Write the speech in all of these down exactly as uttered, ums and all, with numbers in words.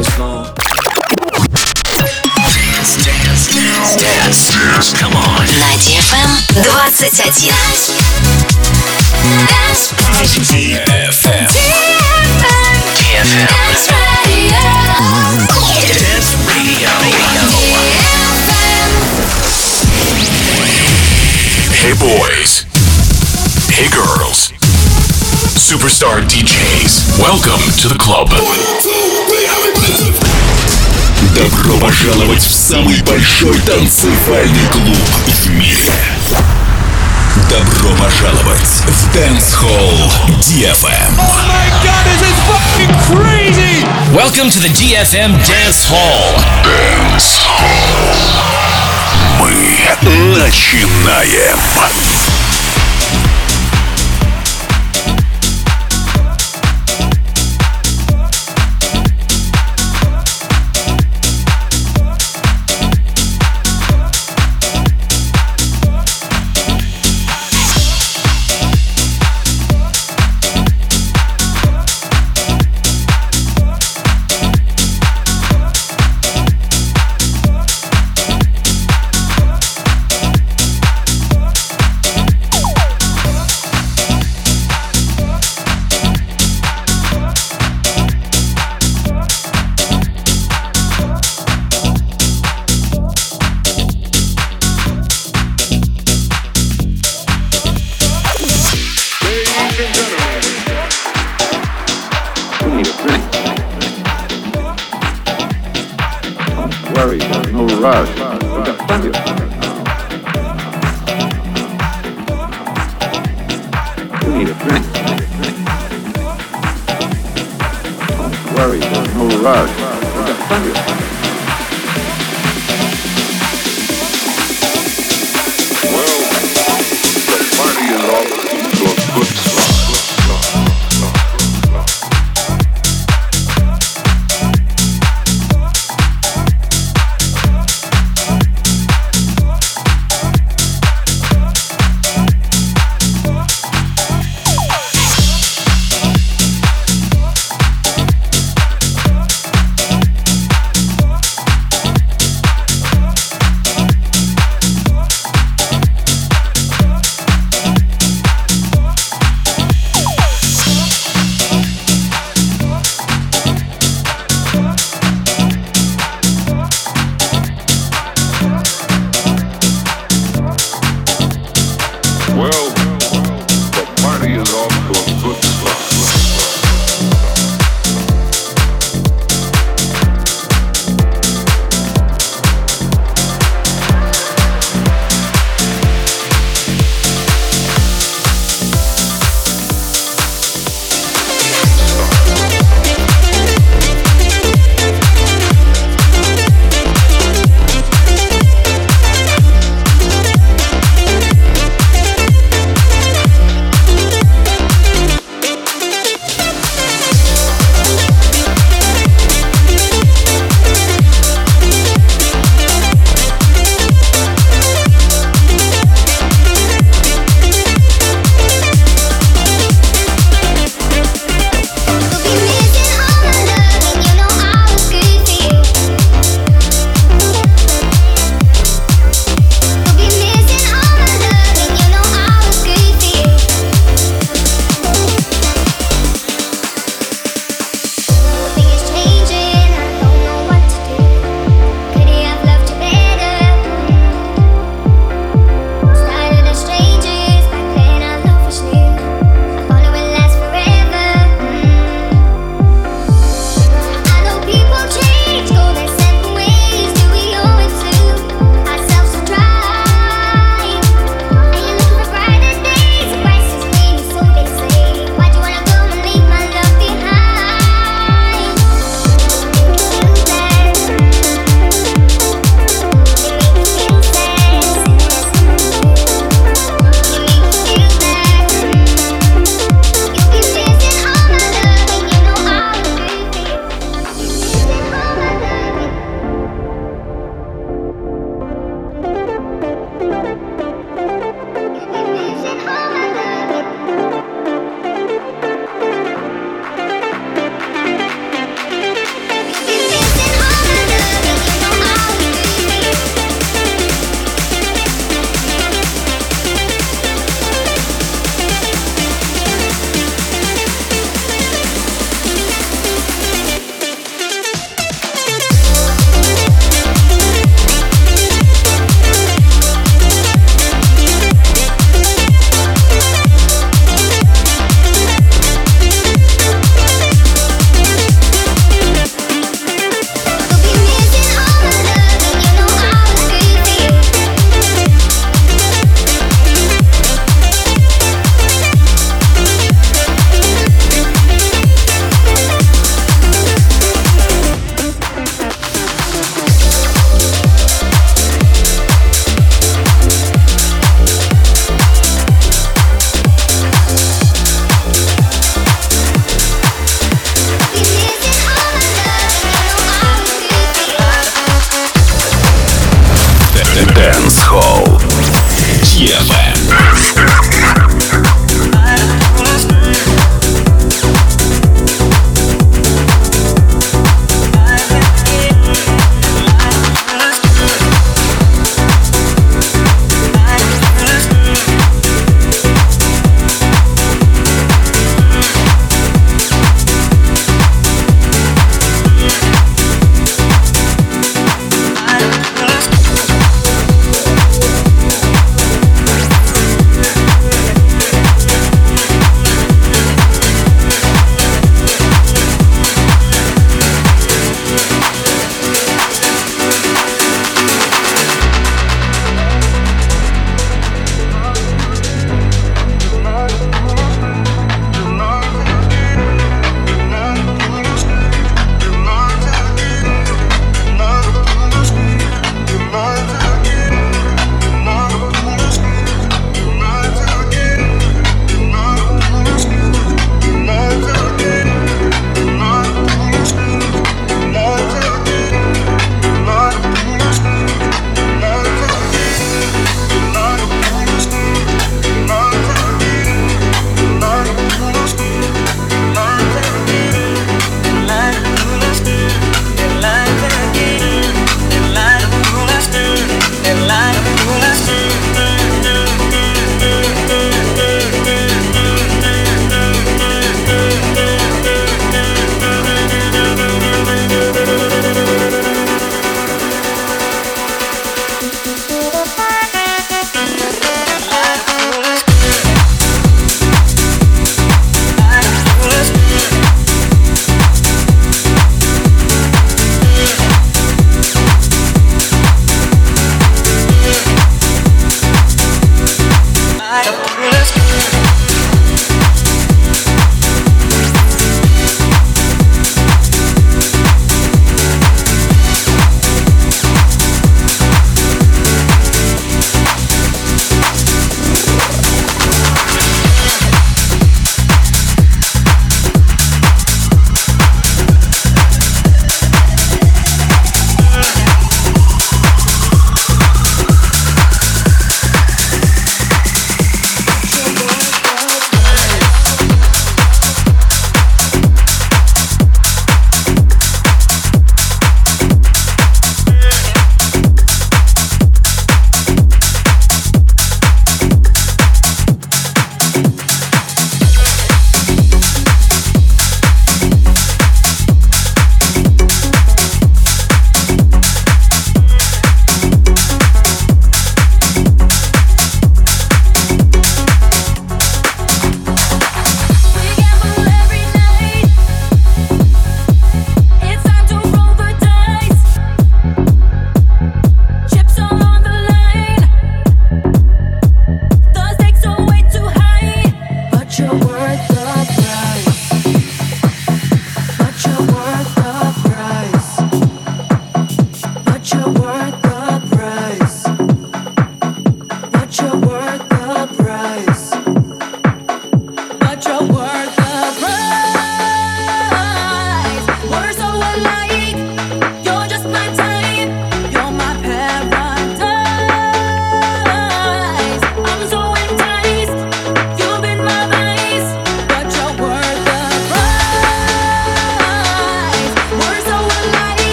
и снова. Dance, dance, dance, dance, dance, come on. На ди эф эм двадцать один. Dance, ди эф эм. ди эф эм. Dance Radio. Dance Radio. Hey boys. Hey girls. Superstar ди джейс. Welcome to the club. Добро пожаловать в самый большой танцевальный клуб в мире. Добро пожаловать в Dancehall ди эф эм. Oh my God, this is fucking crazy! Welcome to the ди эф эм Dance Hall. Dance Hall. Мы начинаем.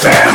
ди эф эм.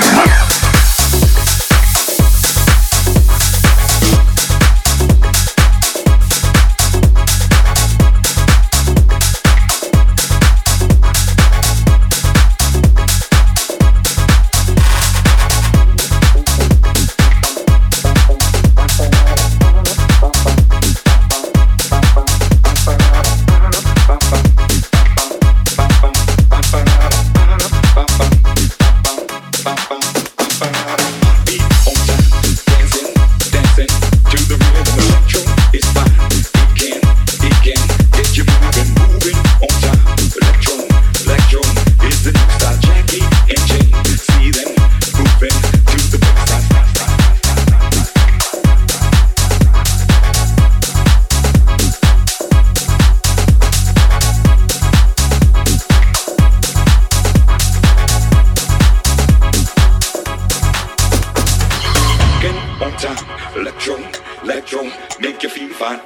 Bye.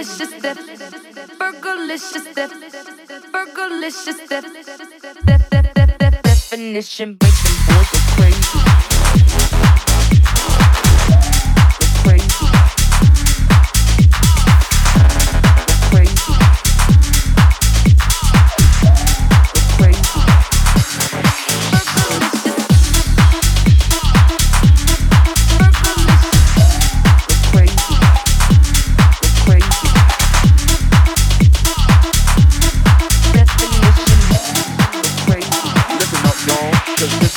Burgalicious dip, burgalicious dip, burgalicious dip, dip, dip, dip, dip. Definition makes them boys go crazy. Go crazy. Crazy. Cause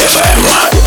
ди эф эм. Oh,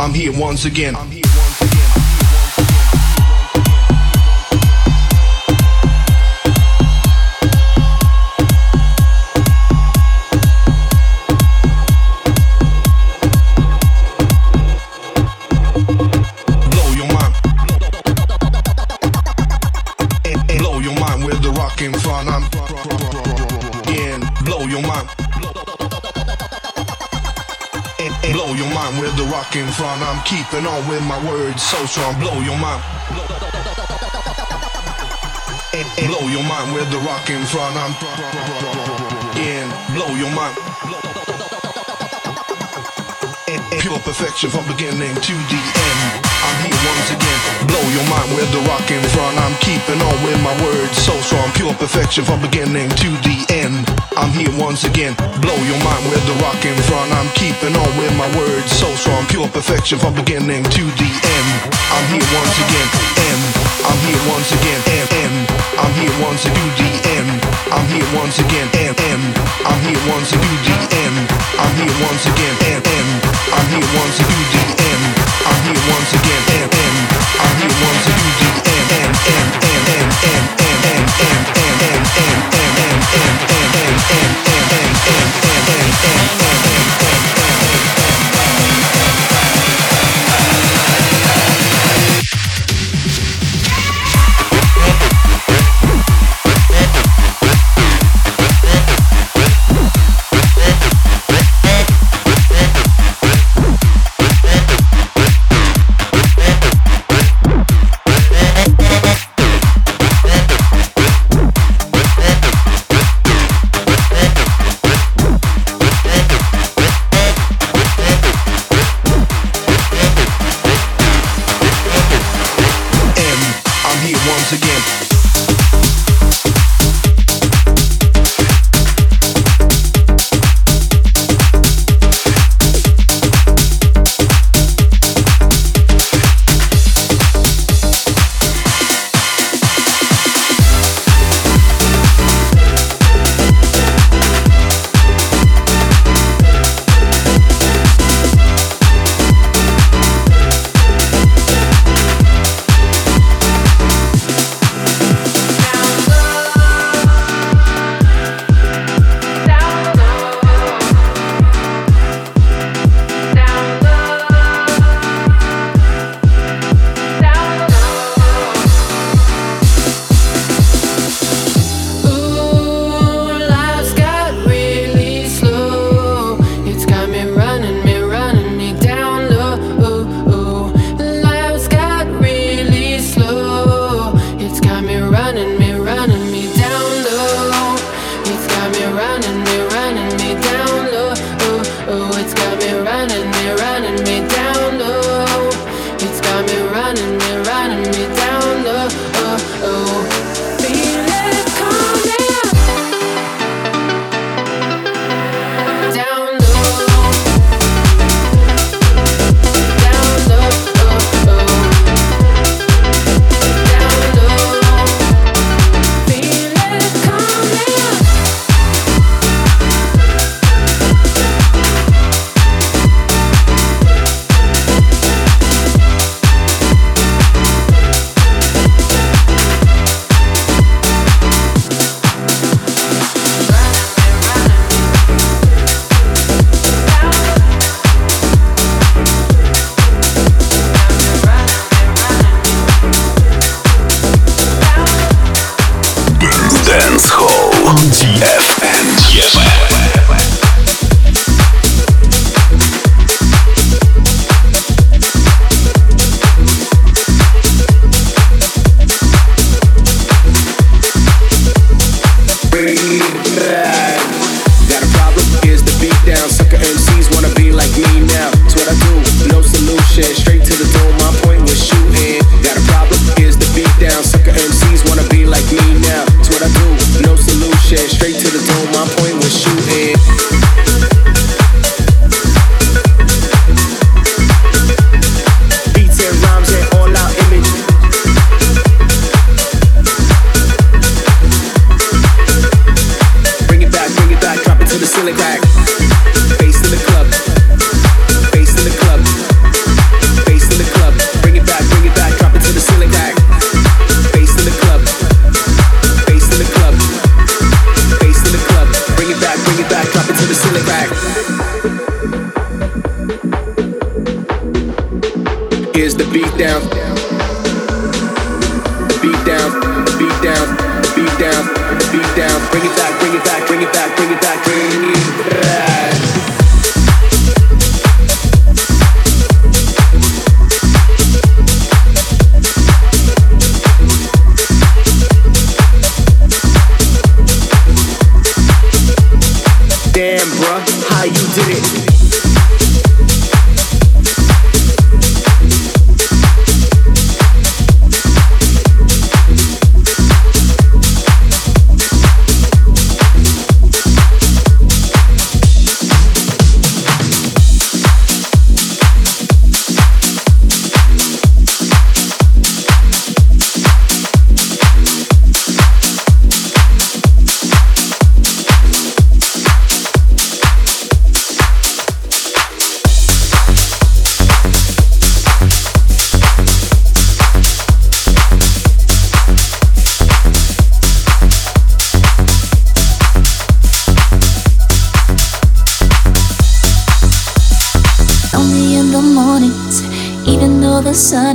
I'm here once again. I'm here once again. Blow your mind. Blow your mind with the rockin' fun. I'm yeah. Blow your mind. Blow your mind with the rock in front. I'm keeping on with my words so strong. Blow your mind. Blow your mind with the rock in front. I'm in. Blow your mind. Pure perfection from beginning to the end. I'm here once again. Blow your mind with the rock in front. I'm keeping on with my words so strong. Pure perfection from beginning to the end. I'm here once again. Blow your mind with the rock in front. I'm keeping on with my words so strong. Pure perfection from beginning to the end. I'm here once again. M. I'm here once again. M. M. I'm here once to do the M. I'm here once again. M. M. I'm here once to do the M. I'm here once again. M. M. I'm here once to do the M. I'm here once again. M. M. I'm here once to do the M. M. M. M. M. M. M. M. M. M. M. is the beat down. The beat down, the beat down, the beat down, the beat down. Bring it back, bring it back, bring it back, bring it back, bring it back.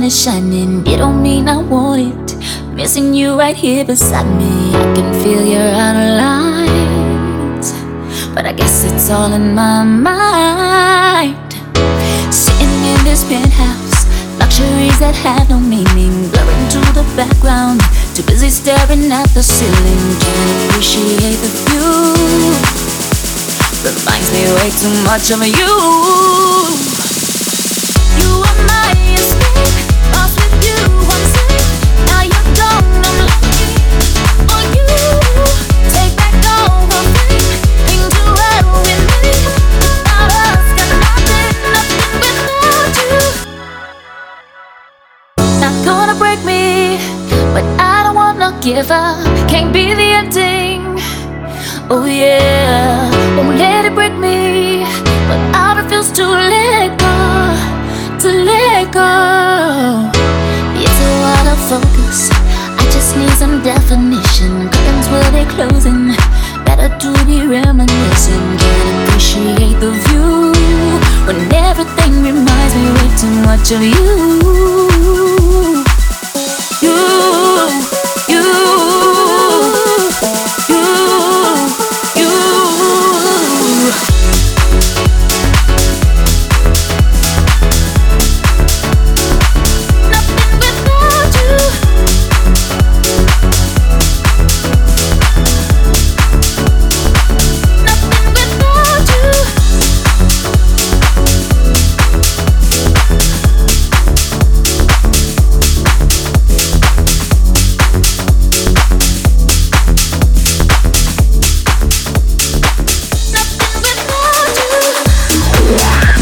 Is shining, it don't mean I want it. Missing you right here beside me. I can feel your outer lines, but I guess it's all in my mind. Sitting in this penthouse, luxuries that have no meaning, blurring to the background. Too busy staring at the ceiling. Can't appreciate the view. Reminds me way too much of you. Give up, can't be the ending. Oh yeah, won't let it break me, but I refuse to let go, to let go. It's a lot of focus, I just need some definition. Curtains will be closing, better to be reminiscing. Can't appreciate the view when everything reminds me way too much of you. You.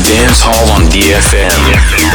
Dancehall on D F M. It's been a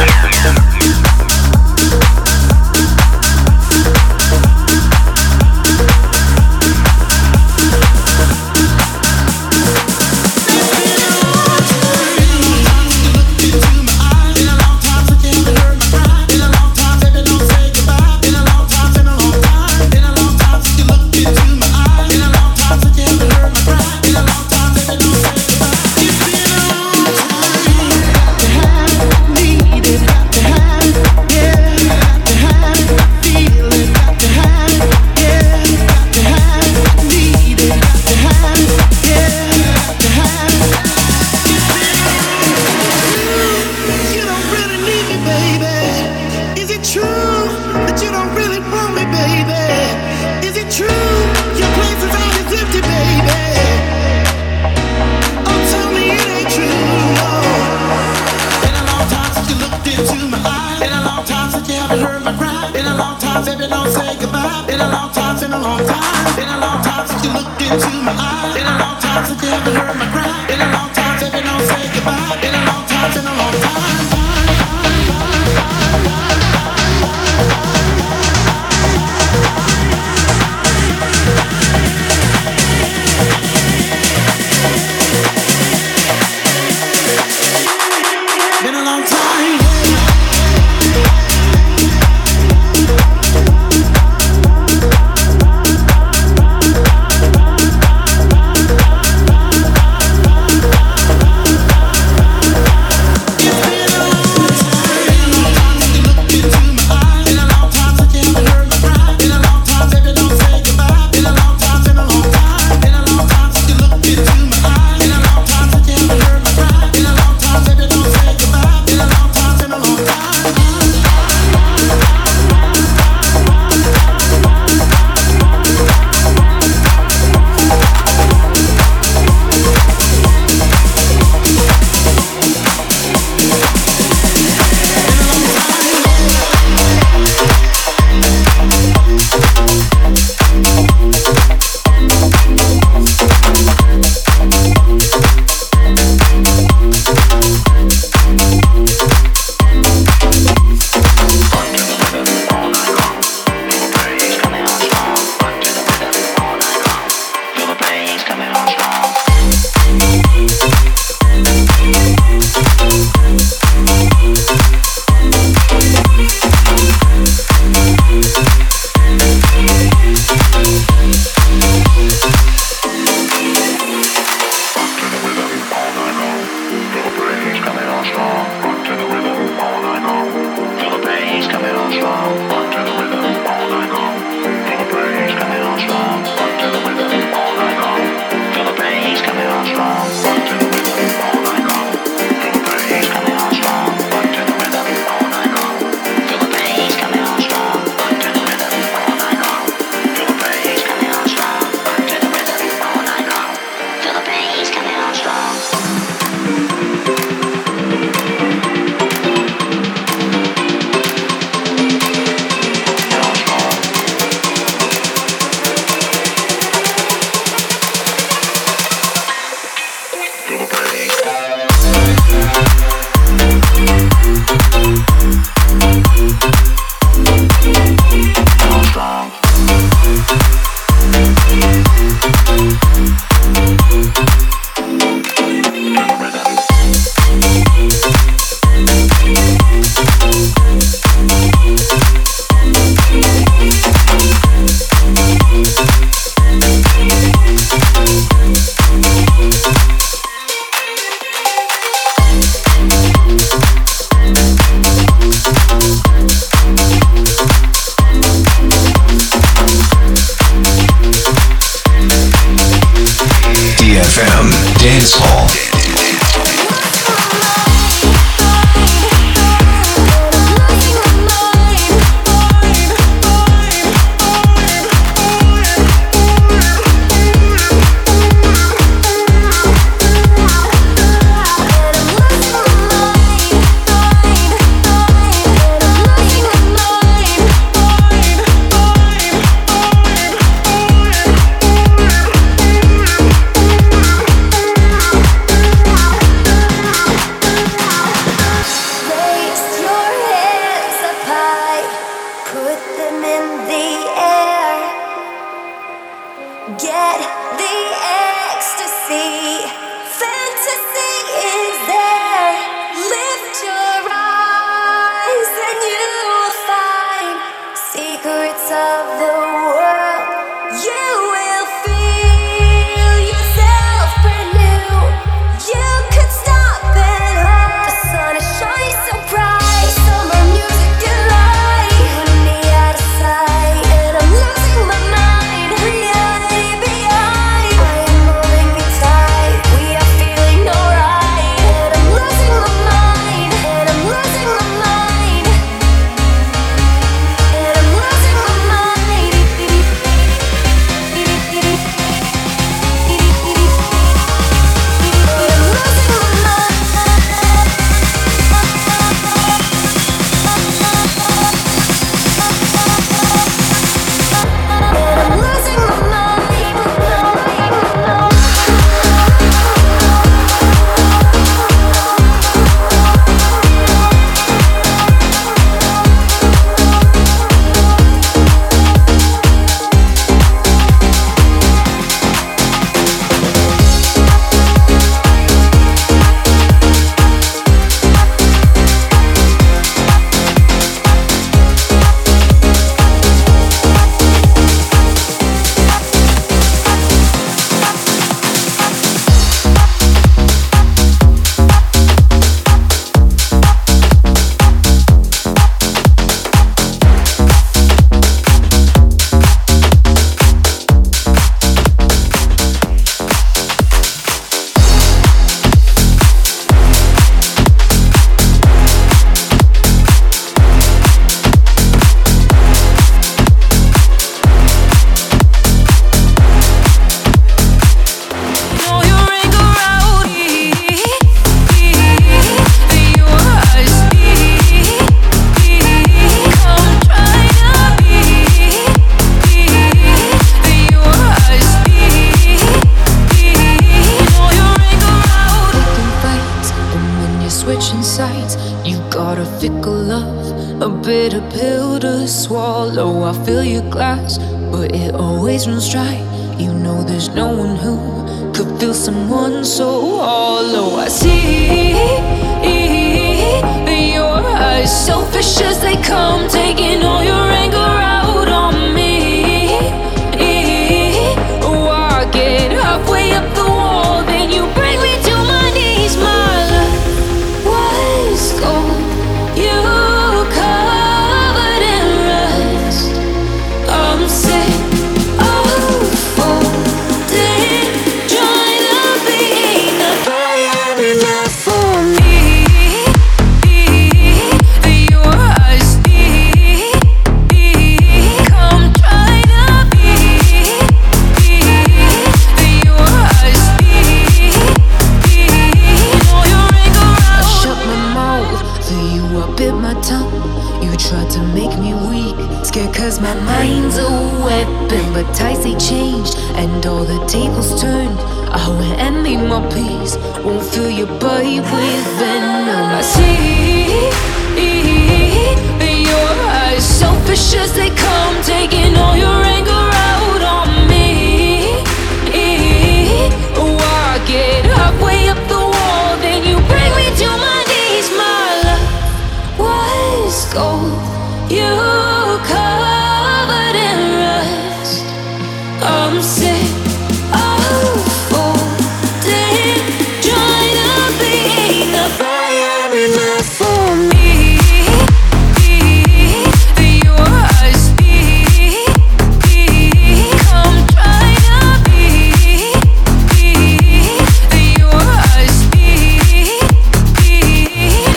in sight. You got a fickle love, a bitter pill to swallow. I fill your glass, but it always runs dry. You know there's no one who could feel someone so hollow. I see your eyes, selfish as they come, taking all your anger out on me. Oh, I get halfway up the wall, then you bring me to my knees. My love was gold, you covered in rust. I'm sick of folding, trying to be enough, but I'm enough for me. Cause my mind's a weapon, but ties they changed and all the tables turned. I went and made my peace, won't fill your body with venom. I see your eyes, selfish as they come, taking all your anger out on me. Oh, I get halfway up the wall, then you bring me to my knees. My love was gold, you covered in rust. I'm sick of folding, trying to be enough, but I'm enough for me. Your eyes speak, come try to be. Your eyes speak,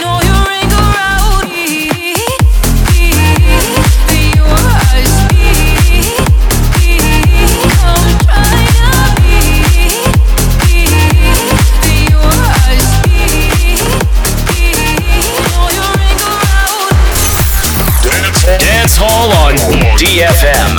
all your anger out me. Dancehall on D F M.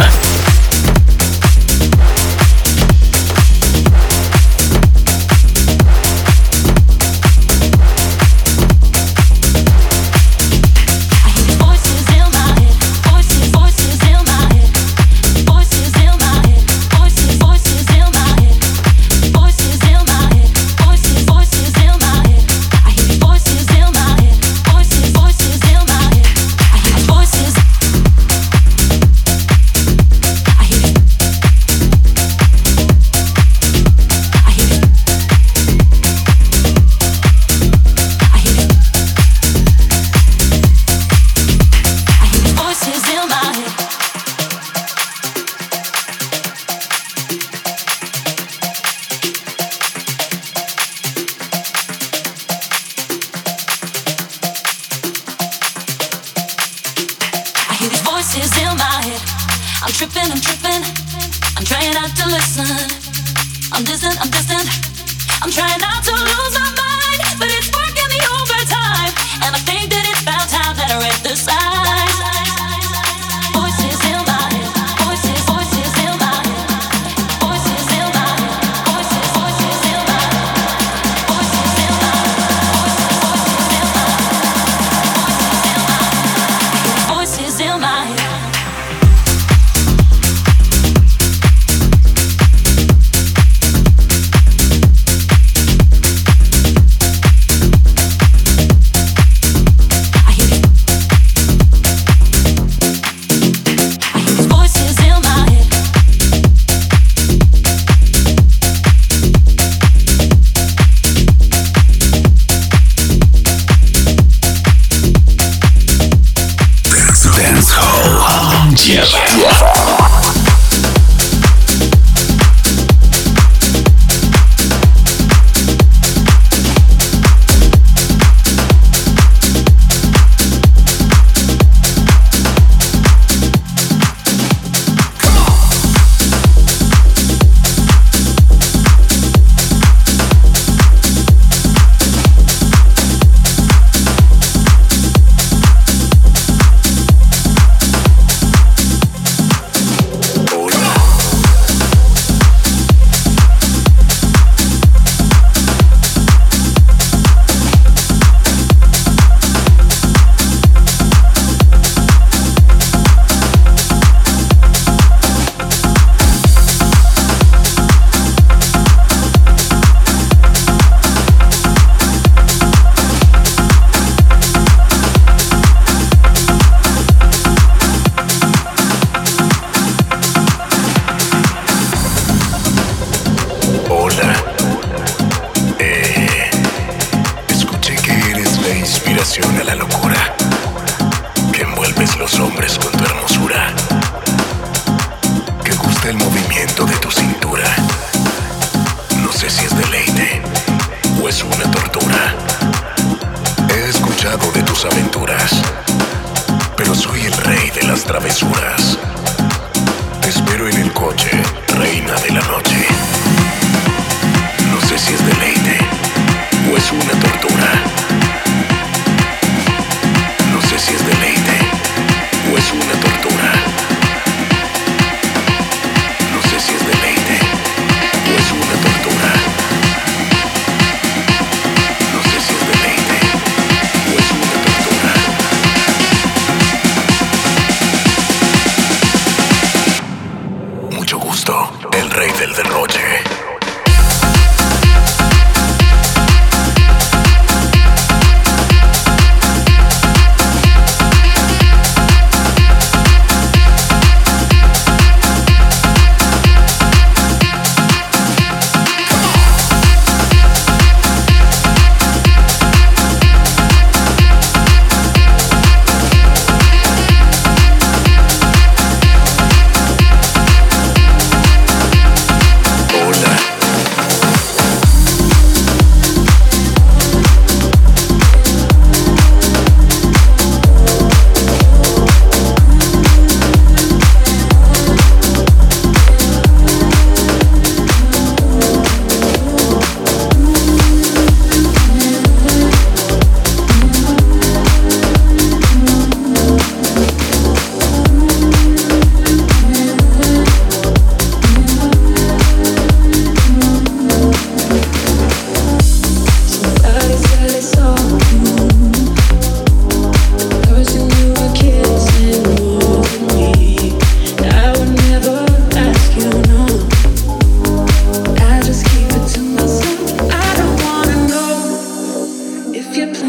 llega la locura, que envuelves los hombres con tu hermosura, que gusta el movimiento de tu cintura. No sé si es deleite o es una tortura. He escuchado de tus aventuras, pero soy el rey de las travesuras. Te espero en el coche, reina de la noche. No sé si es deleite o es una tortura. No sé si es deleite o es una tortura. No sé si es deleite o es una tortura. No sé si es deleite o es una tortura. Mucho gusto, el rey del derroche. We'll be right back.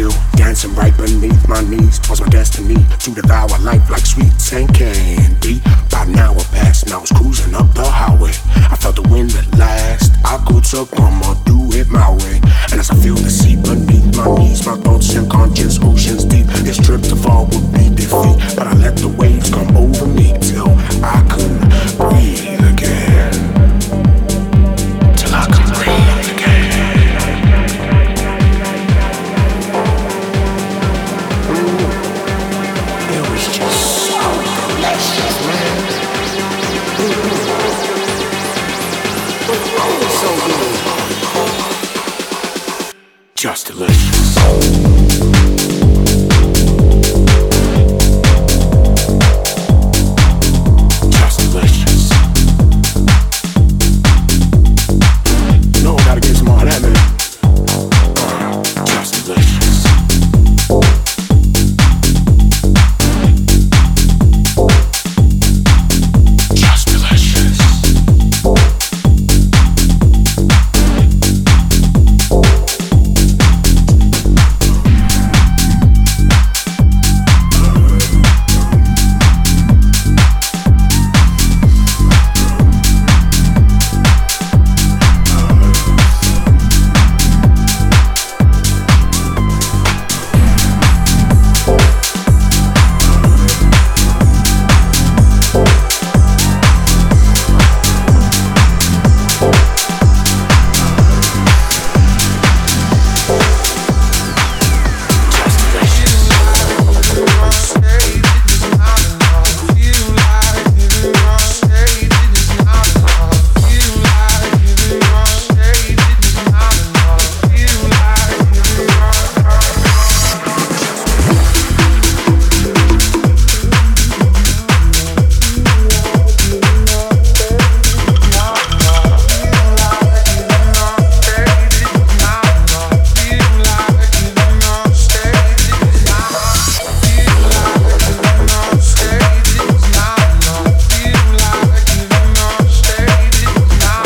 you, dancing right beneath my knees. 'Twas my destiny to devour life like sweets and candy. By an hour past, and I was cruising up the highway. I felt the wind at last. I'll go to grandma, do it my way. And as I feel the sea beneath my knees, my thoughts and conscience, oceans deep. This trip to fall would be defeat, but I let the waves come over me till I couldn't breathe again. Till I couldn't breathe. Just delicious.